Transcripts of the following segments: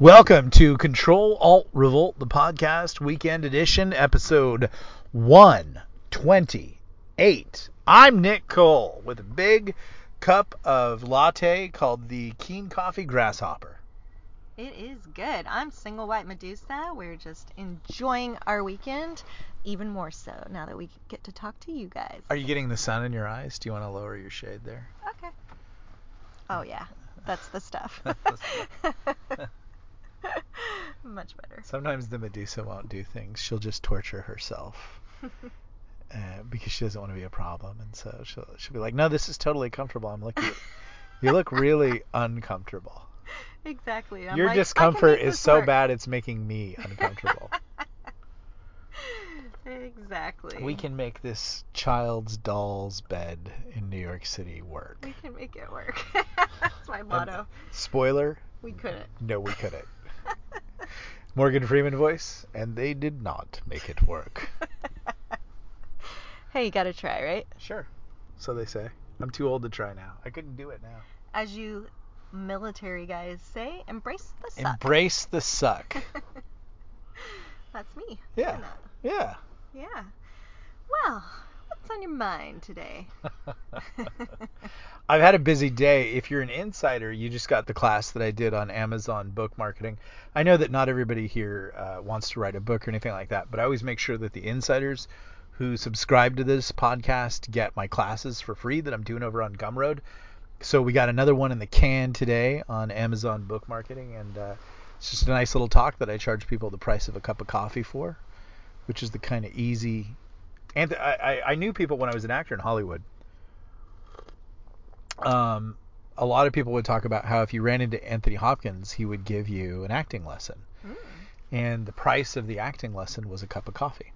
Welcome to CTRL ALT Revolt, the podcast, weekend edition, episode 128. I'm Nick Cole with a big cup of latte called the Keen Coffee Grasshopper. It is good. I'm Single White Medusa. We're just enjoying our weekend even more so now that we get to talk to you guys. Are you getting the sun in your eyes? Do you want to lower your shade there? Okay. Oh, yeah. That's the stuff. Much better. Sometimes the Medusa won't do things. She'll just torture herself because she doesn't want to be a problem, and so she'll be like, "No, this is totally comfortable." I'm like, "You look really uncomfortable." Exactly. Your discomfort is so bad it's making me uncomfortable. Exactly. We can make this child's doll's bed in New York City work. We can make it work. That's my motto. Spoiler. We couldn't. No, we couldn't. Morgan Freeman voice, and they did not make it work. Hey, you gotta try, right? Sure. So they say. I'm too old to try now. I couldn't do it now. As you military guys say, embrace the suck. Embrace the suck. That's me. Yeah. Yeah. Yeah. Well, what's on your mind today? I've had a busy day. If you're an insider, you just got the class that I did on Amazon book marketing. I know that not everybody here wants to write a book or anything like that, but I always make sure that the insiders who subscribe to this podcast get my classes for free that I'm doing over on Gumroad. So we got another one in the can today on Amazon book marketing, and it's just a nice little talk that I charge people the price of a cup of coffee for, which is the kind of easy... And I knew people when I was an actor in Hollywood. A lot of people would talk about how if you ran into Anthony Hopkins, he would give you an acting lesson. Mm. And the price of the acting lesson was a cup of coffee.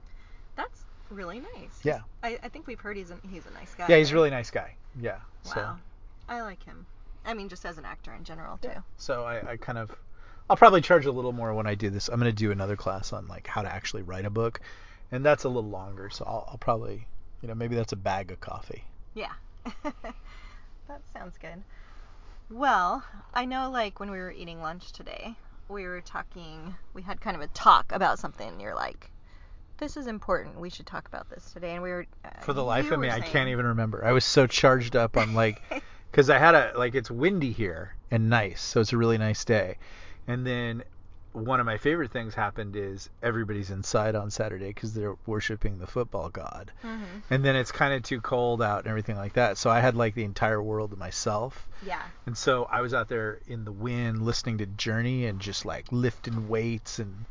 That's really nice. Yeah. I think we've heard he's a nice guy. Yeah, he's a really nice guy. Yeah. Wow. So. I like him. I mean, just as an actor in general, too. Yeah. So I kind of... I'll probably charge a little more when I do this. I'm going to do another class on, like, how to actually write a book. And that's a little longer, so I'll probably, you know, maybe that's a bag of coffee. Yeah. That sounds good. Well, I know, like, when we were eating lunch today, we had kind of a talk about something, and you're like, this is important, we should talk about this today. And we were... For the life of me, I can't even remember. I was so charged up on, like, because I had it's windy here and nice, so it's a really nice day. And then one of my favorite things happened is everybody's inside on Saturday because they're worshiping the football god. Mm-hmm. And then it's kind of too cold out and everything like that. So I had like the entire world to myself. Yeah. And so I was out there in the wind listening to Journey and just like lifting weights and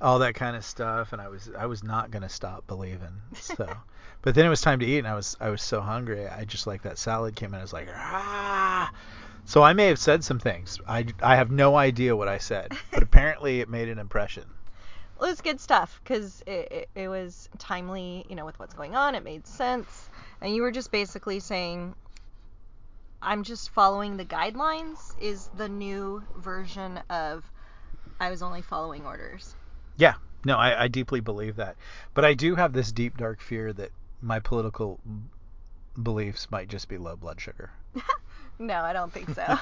all that kind of stuff. And I was not going to stop believing. So, but then it was time to eat and I was so hungry. I just like that salad came in. I was like, ah. So I may have said some things. I have no idea what I said, but apparently it made an impression. Well, it was good stuff because it was timely, you know, with what's going on. It made sense. And you were just basically saying, I'm just following the guidelines is the new version of I was only following orders. Yeah. No, I deeply believe that. But I do have this deep, dark fear that my political beliefs might just be low blood sugar. No, I don't think so.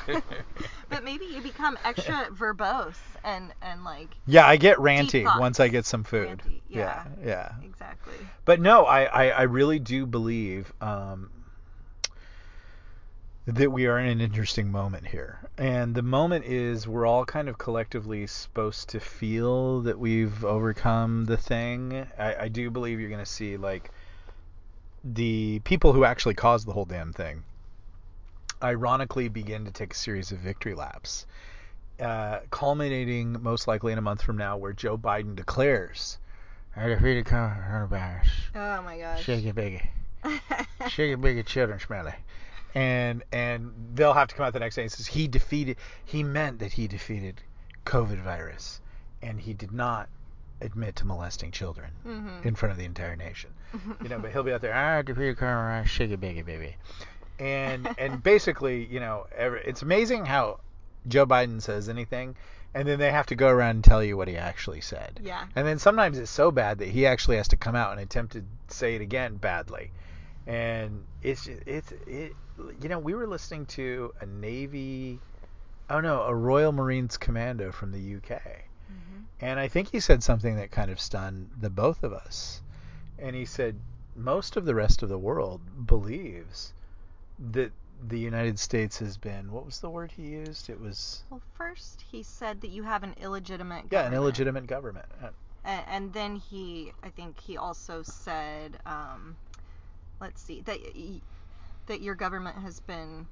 But maybe you become extra verbose and like... Yeah, I get ranty once I get some food. Ranty, yeah. Yeah. Exactly. But no, I really do believe that we are in an interesting moment here. And the moment is we're all kind of collectively supposed to feel that we've overcome the thing. I do believe you're going to see like the people who actually caused the whole damn thing ironically begin to take a series of victory laps, culminating most likely in a month from now where Joe Biden declares, I defeated coronavirus. Oh my gosh. Shiggy biggie. Shiggy biggie children smelly. And they'll have to come out the next day and says, he meant that he defeated COVID virus and he did not admit to molesting children in front of the entire nation. You know, but he'll be out there, I defeated coronavirus, shiggy biggie baby. And basically, you know, it's amazing how Joe Biden says anything, and then they have to go around and tell you what he actually said. Yeah. And then sometimes it's so bad that he actually has to come out and attempt to say it again badly. And it's just, you know, we were listening to a Navy oh no, a Royal Marines commando from the UK. Mm-hmm. And I think he said something that kind of stunned the both of us. And he said, most of the rest of the world believes that the United States has been, what was the word he used? It was... Well, first he said that you have an illegitimate government. Yeah, an illegitimate government. And then he, I think he also said, let's see, that your government has been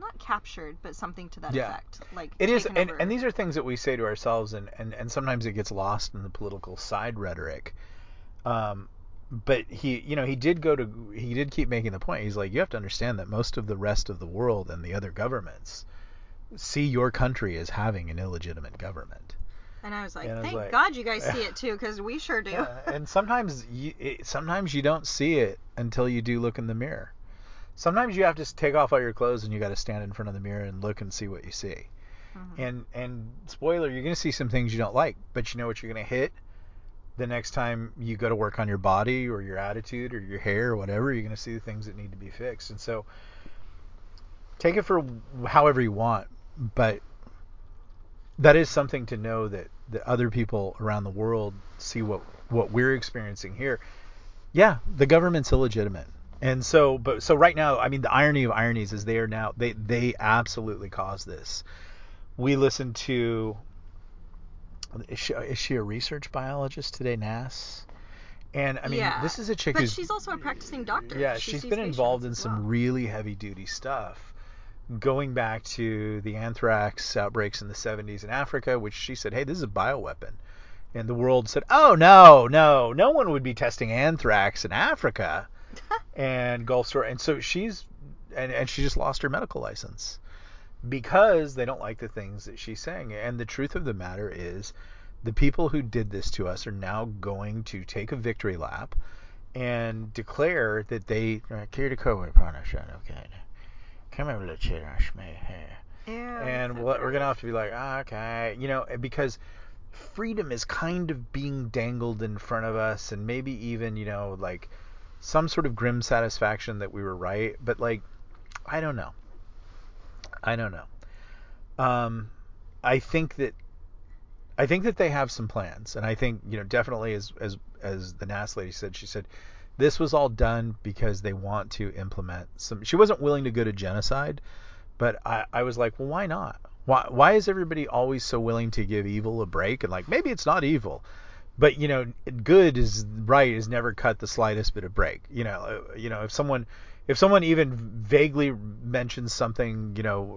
not captured, but something to that effect. Like it is, and these are things that we say to ourselves, and sometimes it gets lost in the political side rhetoric. But he did keep making the point. He's like, you have to understand that most of the rest of the world and the other governments see your country as having an illegitimate government. And I was like, thank God you guys see it too, because we sure do. Yeah. And sometimes you don't see it until you do look in the mirror. Sometimes you have to take off all your clothes and you got to stand in front of the mirror and look and see what you see. Mm-hmm. And spoiler, you're going to see some things you don't like, but you know what you're going to hit the next time you go to work on your body or your attitude or your hair or whatever. You're going to see the things that need to be fixed. And so take it for however you want, but that is something to know that other people around the world see what we're experiencing here. Yeah, the government's illegitimate. And so, so right now, I mean, the irony of ironies is they absolutely caused this. We listened to, is she a research biologist today, NAS? And I mean, this is a chick who's... But she's also a practicing doctor. Yeah, she's been involved in some really heavy duty stuff, going back to the anthrax outbreaks in the 70s in Africa, which she said, hey, this is a bioweapon. And the world said, oh, no one would be testing anthrax in Africa and Gulf Store. And so she just lost her medical license because they don't like the things that she's saying. And the truth of the matter is the people who did this to us are now going to take a victory lap and declare that they carried a COVID partnership. Okay. And what we're going to have to be like, okay, because freedom is kind of being dangled in front of us, and maybe even, like some sort of grim satisfaction that we were right. But like, I don't know. I think that they have some plans, and I think, definitely as the NAS lady said, she said, this was all done because they want to implement some... She wasn't willing to go to genocide, but I was like, well, why not? Why is everybody always so willing to give evil a break? And like, maybe it's not evil, but, good is right is never cut the slightest bit of break. If someone even vaguely mentions something,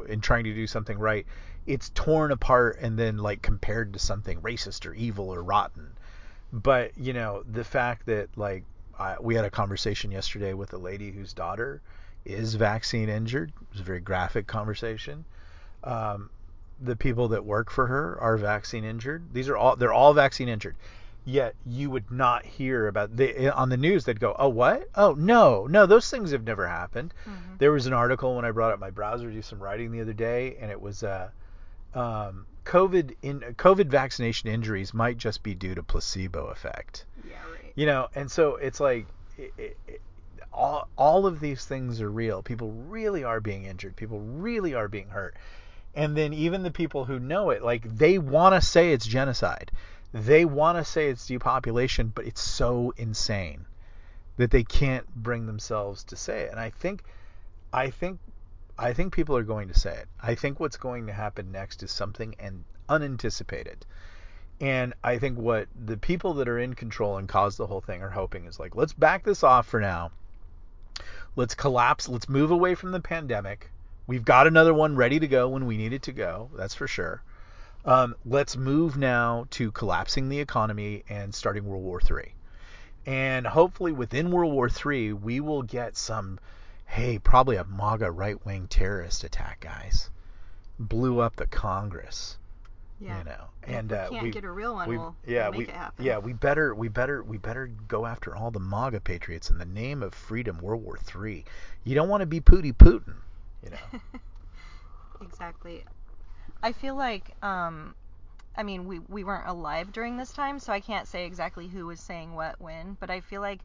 in trying to do something right, it's torn apart and then like compared to something racist or evil or rotten. But, the fact that like, we had a conversation yesterday with a lady whose daughter is vaccine injured. It was a very graphic conversation. The people that work for her are vaccine injured. They're all vaccine injured. Yet you would not hear about on the news. They'd go, oh, what? Oh, no, those things have never happened. Mm-hmm. There was an article when I brought up my browser to do some writing the other day, and it was COVID vaccination injuries might just be due to placebo effect. Yeah, right. And so it's like all of these things are real. People really are being injured. People really are being hurt. And then even the people who know it, like they want to say it's genocide. They want to say it's depopulation, but it's so insane that they can't bring themselves to say it. And I think people are going to say it. I think what's going to happen next is something unanticipated. And I think what the people that are in control and caused the whole thing are hoping is like, let's back this off for now. Let's collapse. Let's move away from the pandemic. We've got another one ready to go when we need it to go. That's for sure. Let's move now to collapsing the economy and starting World War III. And hopefully within World War III, we will get some, hey, probably a MAGA right-wing terrorist attack, guys. Blew up the Congress. Yeah. And if we can't get a real one. We'll make it happen. Yeah, we better go after all the MAGA patriots in the name of freedom. World War III. You don't want to be Pooty Putin, Exactly. I feel like, we weren't alive during this time, so I can't say exactly who was saying what when, but I feel like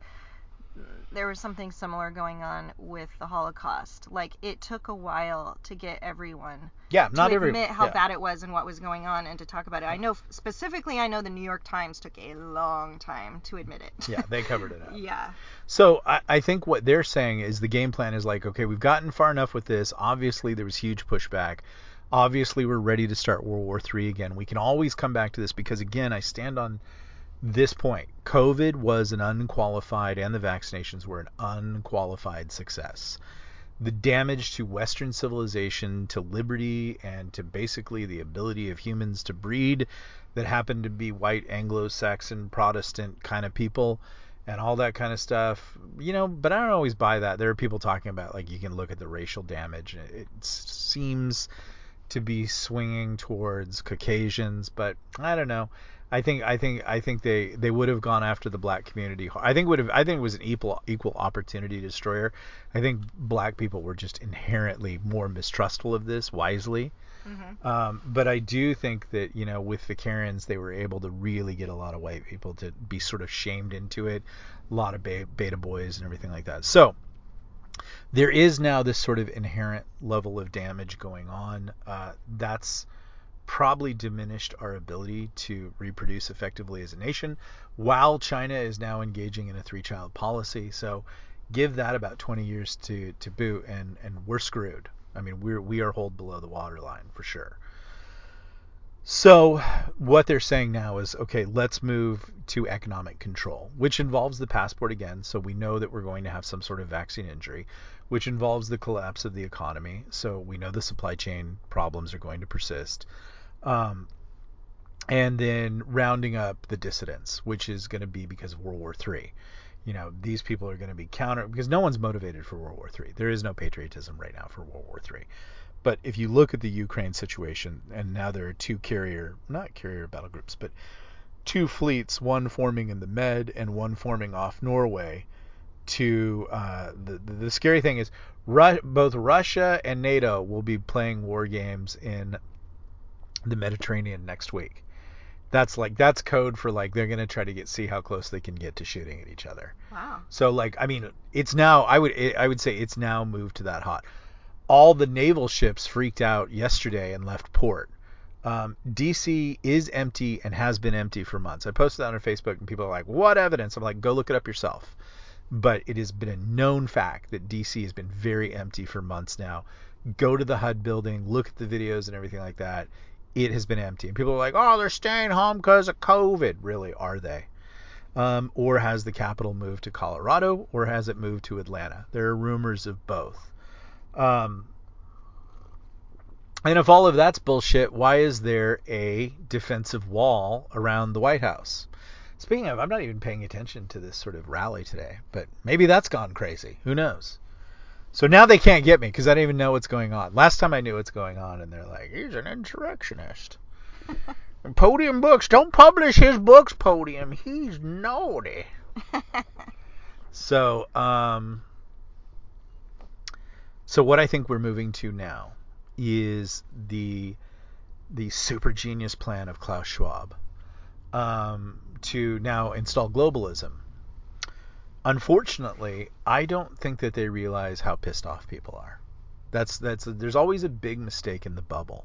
there was something similar going on with the Holocaust. Like, it took a while to get everyone to admit how bad it was and what was going on and to talk about it. I know the New York Times took a long time to admit it. Yeah, they covered it up. Yeah. So I think what they're saying is the game plan is like, okay, we've gotten far enough with this. Obviously, there was huge pushback. Obviously, we're ready to start World War III again. We can always come back to this because, again, I stand on this point. COVID was an unqualified, and the vaccinations were an unqualified success. The damage to Western civilization, to liberty, and to basically the ability of humans to breed that happened to be white, Anglo-Saxon, Protestant kind of people and all that kind of stuff, you know, but I don't always buy that. There are people talking about, like, you can look at the racial damage. It seems to be swinging towards Caucasians, but I don't know. I think they would have gone after the black community. I think it was an equal opportunity destroyer. I think black people were just inherently more mistrustful of this, wisely. Mm-hmm. But I do think that, you know, with the Karens, they were able to really get a lot of white people to be sort of shamed into it. A lot of beta boys and everything like that. So there is now this sort of inherent level of damage going on. That's probably diminished our ability to reproduce effectively as a nation, while China is now engaging in a 3-child policy. So give that about 20 years to boot, and we're screwed. I mean, we are holed below the waterline for sure. So what they're saying now is, okay, let's move to economic control, which involves the passport again. So we know that we're going to have some sort of vaccine injury, which involves the collapse of the economy. So we know the supply chain problems are going to persist. And then rounding up the dissidents, which is going to be because of World War III. You know, these people are going to be because no one's motivated for World War III. There is no patriotism right now for World War III. But if you look at the Ukraine situation, and now there are two fleets, one forming in the Med and one forming off Norway. The scary thing is both Russia and NATO will be playing war games in the Mediterranean next week. That's code for, like, they're going to try to see how close they can get to shooting at each other. Wow. So, like, I mean, it's now, I would say it's now moved to that hot. All the naval ships freaked out yesterday and left port. DC is empty and has been empty for months. I posted that on Facebook and people are like, what evidence? I'm like, go look it up yourself. But it has been a known fact that DC has been very empty for months now. Go to the HUD building, look at the videos and everything like that. It has been empty. And people are like, oh, they're staying home because of COVID. Really, are they? Or has the capital moved to Colorado, or has it moved to Atlanta? There are rumors of both. And if all of that's bullshit, why is there a defensive wall around the White House? Speaking of, I'm not even paying attention to this sort of rally today, but maybe that's gone crazy. Who knows? So now they can't get me because I don't even know what's going on. Last time I knew what's going on, and they're like, he's an insurrectionist. Podium Books, don't publish his books, Podium. He's naughty. So what I think we're moving to now is the super genius plan of Klaus Schwab to now install globalism. Unfortunately, I don't think that they realize how pissed off people are. There's always a big mistake in the bubble.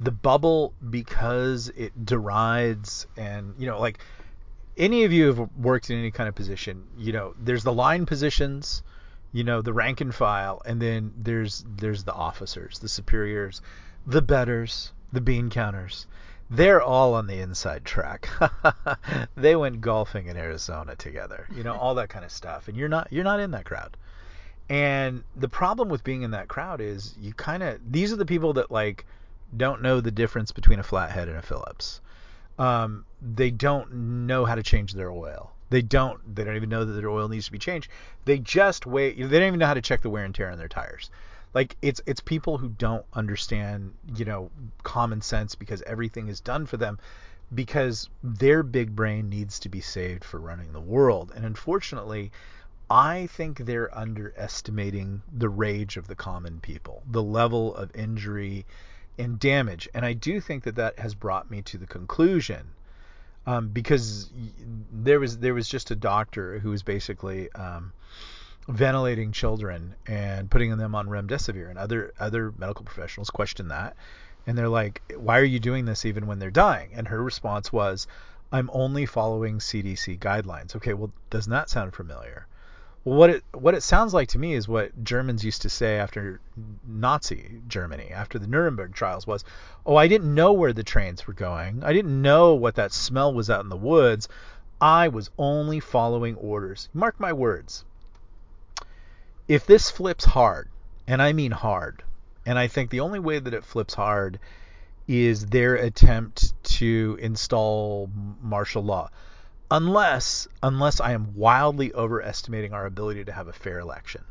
The bubble, because it derides and, you know, like, any of you have worked in any kind of position, you know, there's the line positions, you know, the rank and file, and then there's the officers, the superiors, the betters, the bean counters. They're all on the inside track. They went golfing in Arizona together, you know, all that kind of stuff. And you're not in that crowd. And the problem with being in that crowd is you kind of, these are the people that, like, don't know the difference between a flathead and a Phillips. They don't know how to change their oil. They don't even know that their oil needs to be changed. They just wait. They don't even know how to check the wear and tear on their tires. Like, it's people who don't understand, you know, common sense, because everything is done for them because their big brain needs to be saved for running the world. And unfortunately, I think they're underestimating the rage of the common people, the level of injury and damage. And I do think that has brought me to the conclusion because there was just a doctor who was basically ventilating children and putting them on remdesivir, and other medical professionals questioned that, and they're like, why are you doing this even when they're dying? And her response was, I'm only following CDC guidelines. Okay, well, doesn't that sound familiar? Well, what it sounds like to me is what Germans used to say after Nazi Germany, after the Nuremberg trials, was, oh, I didn't know where the trains were going. I didn't know what that smell was out in the woods. I was only following orders. Mark my words. If this flips hard, and I mean hard, and I think the only way that it flips hard is their attempt to install martial law. Unless I am wildly overestimating our ability to have a fair election.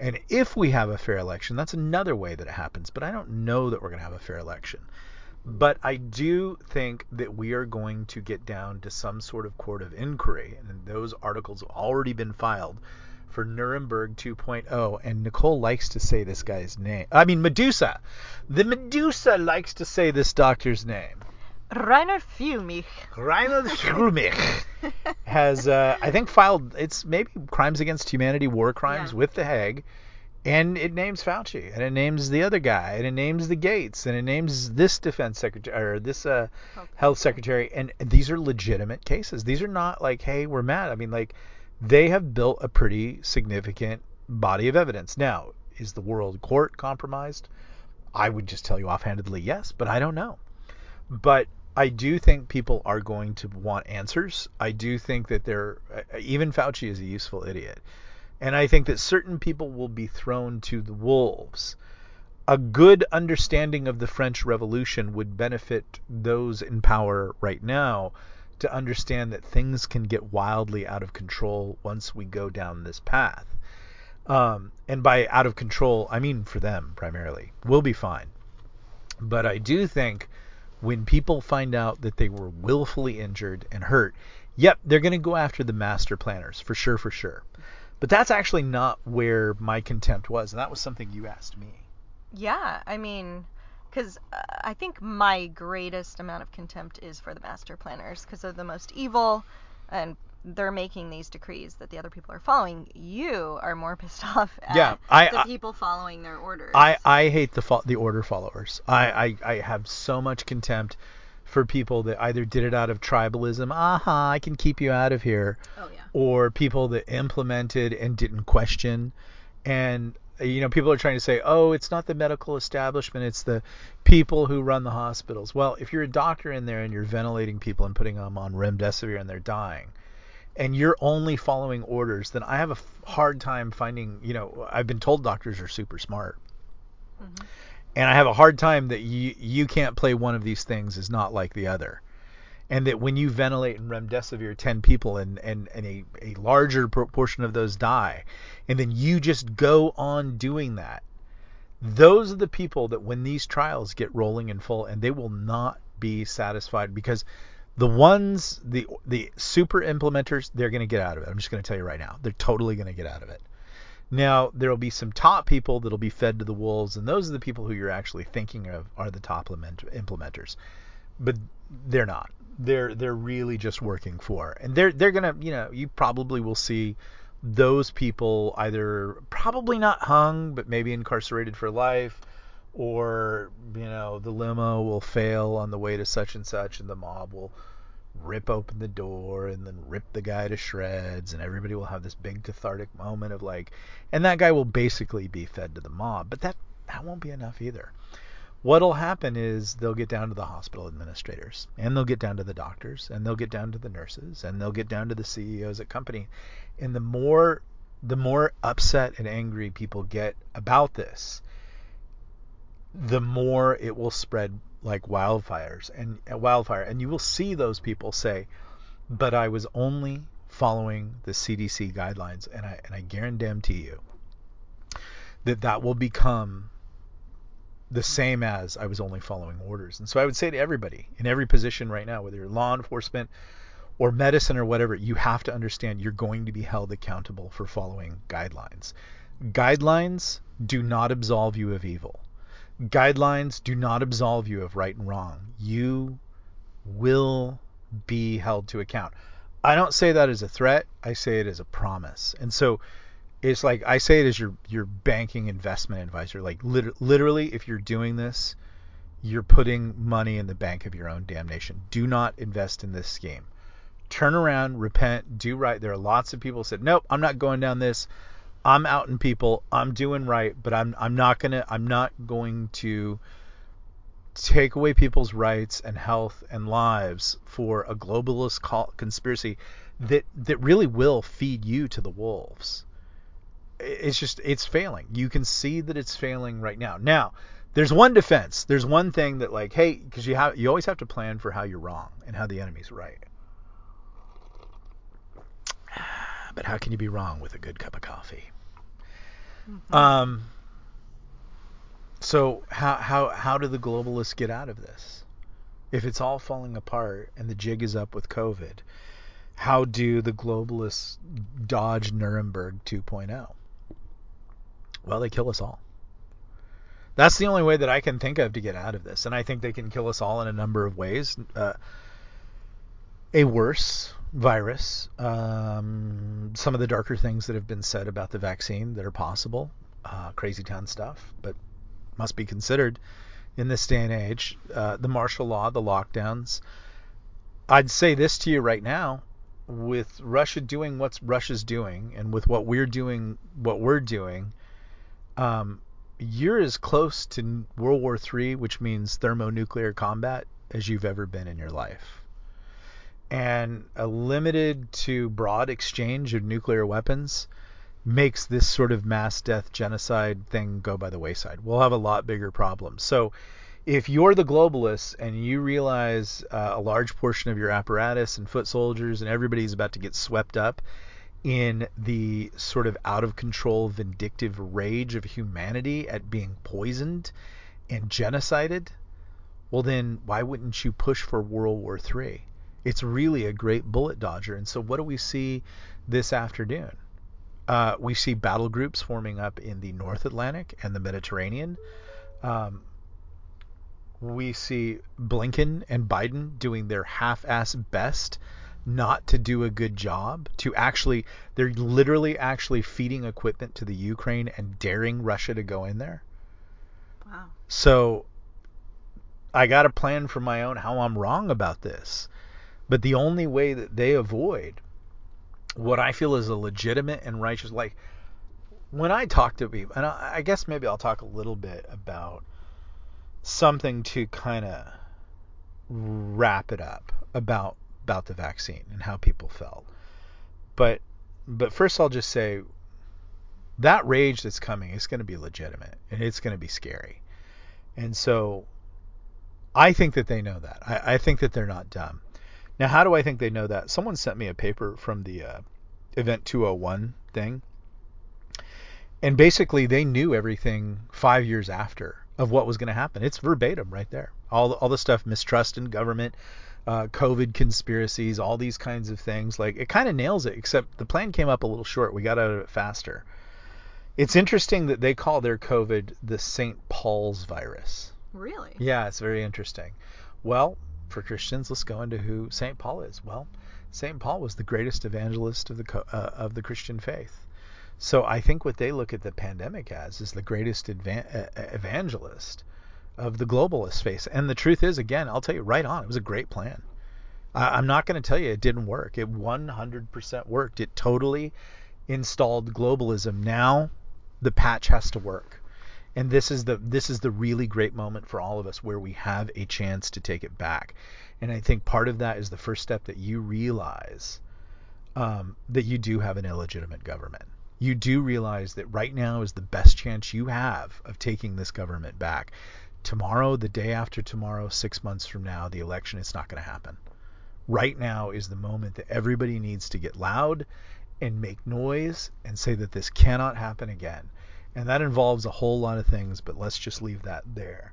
And if we have a fair election, that's another way that it happens. But I don't know that we're going to have a fair election. But I do think that we are going to get down to some sort of court of inquiry. And those articles have already been filed for Nuremberg 2.0. And Nicole likes to say this guy's name. I mean, Medusa. The Medusa likes to say this doctor's name. Reiner Fümich. Reiner Fümich has, I think, filed, it's maybe crimes against humanity, war crimes, yeah, with the Hague, and it names Fauci, and it names the other guy, and it names the Gates, and it names this defense secretary, or this health secretary, and these are legitimate cases. These are not like, hey, we're mad. I mean, like, they have built a pretty significant body of evidence. Now, is the world court compromised? I would just tell you offhandedly yes, but I don't know. But I do think people are going to want answers. I do think that even Fauci is a useful idiot. And I think that certain people will be thrown to the wolves. A good understanding of the French Revolution would benefit those in power right now to understand that things can get wildly out of control once we go down this path. And by out of control, I mean for them primarily. We'll be fine. But I do think when people find out that they were willfully injured and hurt, yep, they're going to go after the master planners, for sure, for sure. But that's actually not where my contempt was, and that was something you asked me. Yeah, I mean, because I think my greatest amount of contempt is for the master planners, because they're the most evil, and they're making these decrees that the other people are following. You are more pissed off at the people following their orders. I hate the order followers. I have so much contempt for people that either did it out of tribalism, I can keep you out of here, or people that implemented and didn't question. And you know, people are trying to say, oh, it's not the medical establishment, it's the people who run the hospitals. Well, if you're a doctor in there and you're ventilating people and putting them on remdesivir and they're dying, and you're only following orders, then I have a hard time finding, you know, I've been told doctors are super smart. Mm-hmm. And I have a hard time that you can't play one of these things is not like the other. And that when you ventilate and remdesivir 10 people and a larger proportion of those die, and then you just go on doing that, those are the people that when these trials get rolling in full, and they will not be satisfied, because the ones, the super implementers, they're going to get out of it. I'm just going to tell you right now. They're totally going to get out of it. Now, there will be some top people that will be fed to the wolves, and those are the people who you're actually thinking of are the top implementers. But they're not. They're really just working for. And they're going to, you know, you probably will see those people either probably not hung, but maybe incarcerated for life, or, you know, the limo will fail on the way to such and such, and the mob will rip open the door and then rip the guy to shreds, and everybody will have this big cathartic moment of like, and that guy will basically be fed to the mob. But that won't be enough either. What'll happen is they'll get down to the hospital administrators, and they'll get down to the doctors, and they'll get down to the nurses, and they'll get down to the CEOs at company. And the more upset and angry people get about this, the more it will spread like wildfire. And you will see those people say, but I was only following the CDC guidelines. And I guarantee you that will become the same as I was only following orders. And so I would say to everybody in every position right now, whether you're law enforcement or medicine or whatever, you have to understand you're going to be held accountable for following guidelines. Guidelines do not absolve you of evil. Guidelines do not absolve you of right and wrong. You will be held to account. I don't say that as a threat. I say it as a promise. And so it's like, I say it as your banking investment advisor. Like literally, if you're doing this, you're putting money in the bank of your own damnation. Do not invest in this scheme. Turn around, repent, do right. There are lots of people who said, nope, I'm not going down this. I'm outing people. I'm doing right, but I'm not going to take away people's rights and health and lives for a globalist conspiracy that really will feed you to the wolves. It's failing. You can see that it's failing right now. Now, there's one defense. There's one thing that, like, hey, because you always have to plan for how you're wrong and how the enemy's right. But how can you be wrong with a good cup of coffee? Mm-hmm. So how do the globalists get out of this? If it's all falling apart and the jig is up with COVID, how do the globalists dodge Nuremberg 2.0? Well, they kill us all. That's the only way that I can think of to get out of this. And I think they can kill us all in a number of ways. A worse virus, some of the darker things that have been said about the vaccine that are possible, crazy town stuff, but must be considered in this day and age, the martial law, the lockdowns. I'd say this to you right now, with Russia doing what Russia's doing and with what we're doing, you're as close to World War III, which means thermonuclear combat, as you've ever been in your life. And a limited to broad exchange of nuclear weapons makes this sort of mass death genocide thing go by the wayside. We'll have a lot bigger problems. So if you're the globalists and you realize a large portion of your apparatus and foot soldiers and everybody's about to get swept up in the sort of out of control vindictive rage of humanity at being poisoned and genocided, well then why wouldn't you push for World War III? It's really a great bullet dodger. And so what do we see this afternoon? We see battle groups forming up in the North Atlantic and the Mediterranean. We see Blinken and Biden doing their half-ass best not to do a good job, they're literally feeding equipment to the Ukraine and daring Russia to go in there. Wow. So I got a plan for my own how I'm wrong about this. But the only way that they avoid what I feel is a legitimate and righteous, like when I talk to people, and I guess maybe I'll talk a little bit about something to kind of wrap it up about the vaccine and how people felt. But first I'll just say that rage that's coming is going to be legitimate and it's going to be scary. And so I think that they know that. I think that they're not dumb. Now, how do I think they know that? Someone sent me a paper from the Event 201 thing. And basically, they knew everything 5 years after of what was going to happen. It's verbatim right there. All the stuff, mistrust in government, COVID conspiracies, all these kinds of things. Like, it kind of nails it, except the plan came up a little short. We got out of it faster. It's interesting that they call their COVID the St. Paul's virus. Really? Yeah, it's very interesting. Well, for Christians, let's go into who St. Paul is. Well, St. Paul was the greatest evangelist of the Christian faith. So I think what they look at the pandemic as is the greatest evangelist of the globalist faith. And the truth is, again, I'll tell you right on, it was a great plan. I'm not going to tell you it didn't work. It 100% worked. It totally installed globalism. Now the patch has to work. And this is the really great moment for all of us where we have a chance to take it back. And I think part of that is the first step that you realize that you do have an illegitimate government. You do realize that right now is the best chance you have of taking this government back. Tomorrow, the day after tomorrow, 6 months from now, the election, it's not going to happen. Right now is the moment that everybody needs to get loud and make noise and say that this cannot happen again. And that involves a whole lot of things, but let's just leave that there.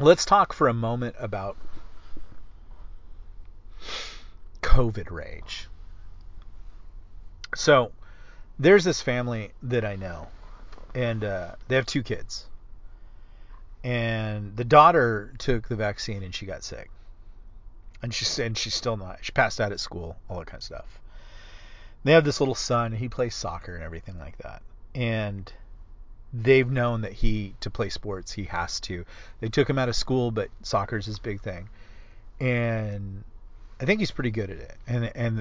Let's talk for a moment about COVID rage. So there's this family that I know, and they have two kids. And the daughter took the vaccine and she got sick. And she's still not. She passed out at school, all that kind of stuff. They have this little son, and he plays soccer and everything like that. And they've known that to play sports, he has to. They took him out of school, but soccer's his big thing. And I think he's pretty good at it.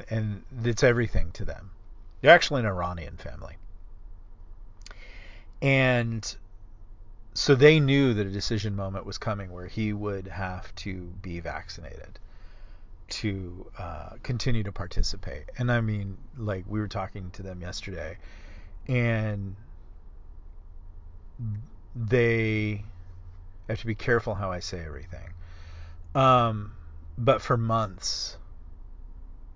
And it's everything to them. They're actually an Iranian family. And so they knew that a decision moment was coming where he would have to be vaccinated to continue to participate. And I mean, like, we were talking to them yesterday, and they I have to be careful how I say everything. But for months,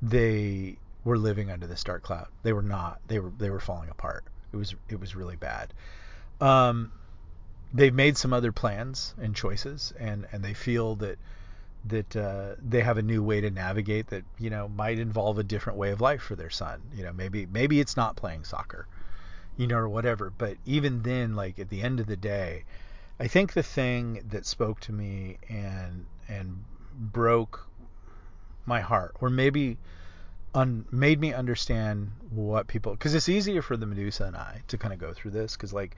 they were living under this dark cloud. They were not. They were falling apart. It was really bad. They've made some other plans and choices, and they feel that they have a new way to navigate that, you know, might involve a different way of life for their son. You know, maybe it's not playing soccer, you know, or whatever. But even then, like, at the end of the day, I think the thing that spoke to me and broke my heart, or maybe made me understand what people, because it's easier for the Medusa and I to kind of go through this, because, like,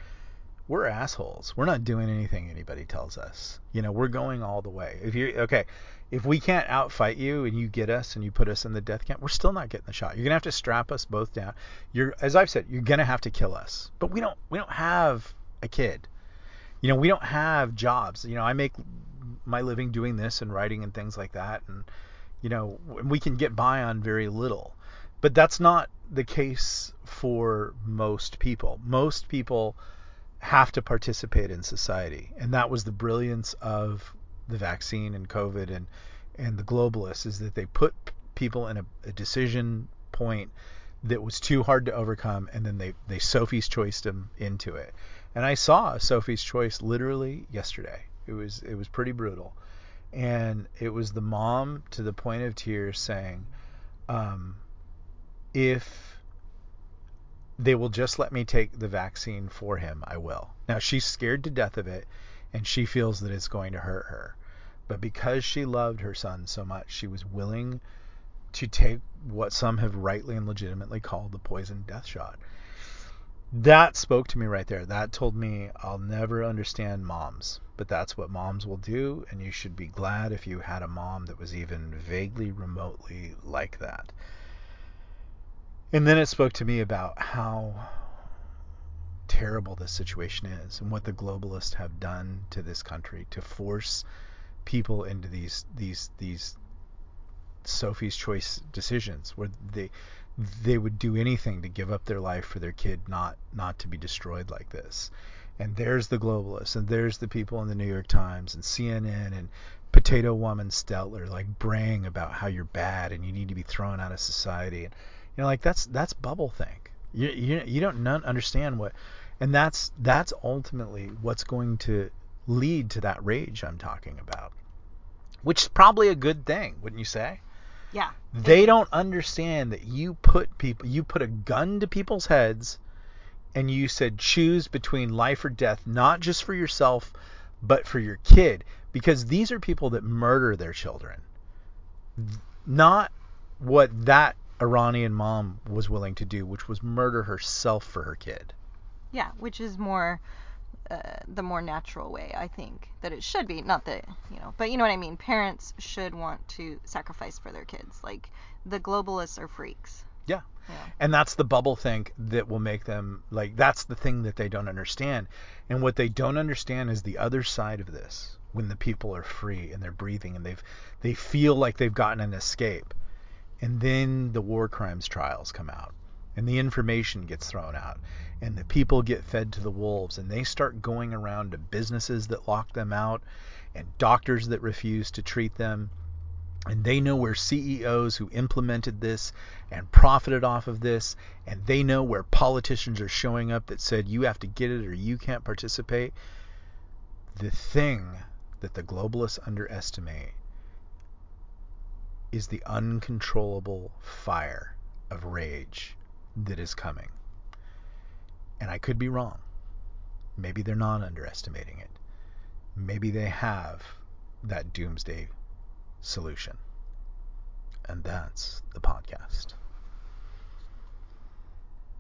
we're assholes. We're not doing anything anybody tells us. You know, we're going all the way. If we can't outfight you and you get us and you put us in the death camp, we're still not getting the shot. You're gonna have to strap us both down. As I've said, you're gonna have to kill us. But we don't have a kid. You know, we don't have jobs. You know, I make my living doing this and writing and things like that, and, you know, we can get by on very little. But that's not the case for most people. Most people have to participate in society. And that was the brilliance of the vaccine and COVID and the globalists, is that they put people in a decision point that was too hard to overcome, and then they Sophie's choiced them into it. And I saw a Sophie's choice literally yesterday. It was pretty brutal. And it was the mom, to the point of tears, saying, if they will just let me take the vaccine for him, I will. Now, she's scared to death of it, and she feels that it's going to hurt her. But because she loved her son so much, she was willing to take what some have rightly and legitimately called the poison death shot. That spoke to me right there. That told me I'll never understand moms, but that's what moms will do, and you should be glad if you had a mom that was even vaguely, remotely like that. And then it spoke to me about how terrible this situation is, and what the globalists have done to this country to force people into these Sophie's choice decisions, where they would do anything to give up their life for their kid not to be destroyed like this. And there's the globalists, and there's the people in the New York Times and CNN and Potato Woman Stelter, like, braying about how you're bad and you need to be thrown out of society. And, you know, like, that's bubblethink. You don't understand what, and that's ultimately what's going to lead to that rage I'm talking about, which is probably a good thing, wouldn't you say? Yeah. They don't understand that you put a gun to people's heads, and you said choose between life or death, not just for yourself, but for your kid, because these are people that murder their children, not what that Iranian mom was willing to do, which was murder herself for her kid. Yeah, which is more the more natural way, I think, that it should be. Not that, you know, but you know what I mean. Parents should want to sacrifice for their kids. Like, the globalists are freaks. Yeah. Yeah. And that's the bubble think that will make them, like, that's the thing that they don't understand. And what they don't understand is the other side of this, when the people are free and they're breathing and they feel like they've gotten an escape. And then the war crimes trials come out, and the information gets thrown out, and the people get fed to the wolves, and they start going around to businesses that lock them out and doctors that refuse to treat them. And they know where CEOs who implemented this and profited off of this, and they know where politicians are showing up that said you have to get it or you can't participate. The thing that the globalists underestimate is the uncontrollable fire of rage that is coming. And I could be wrong. Maybe they're not underestimating it. Maybe they have that doomsday solution. and that's the podcast.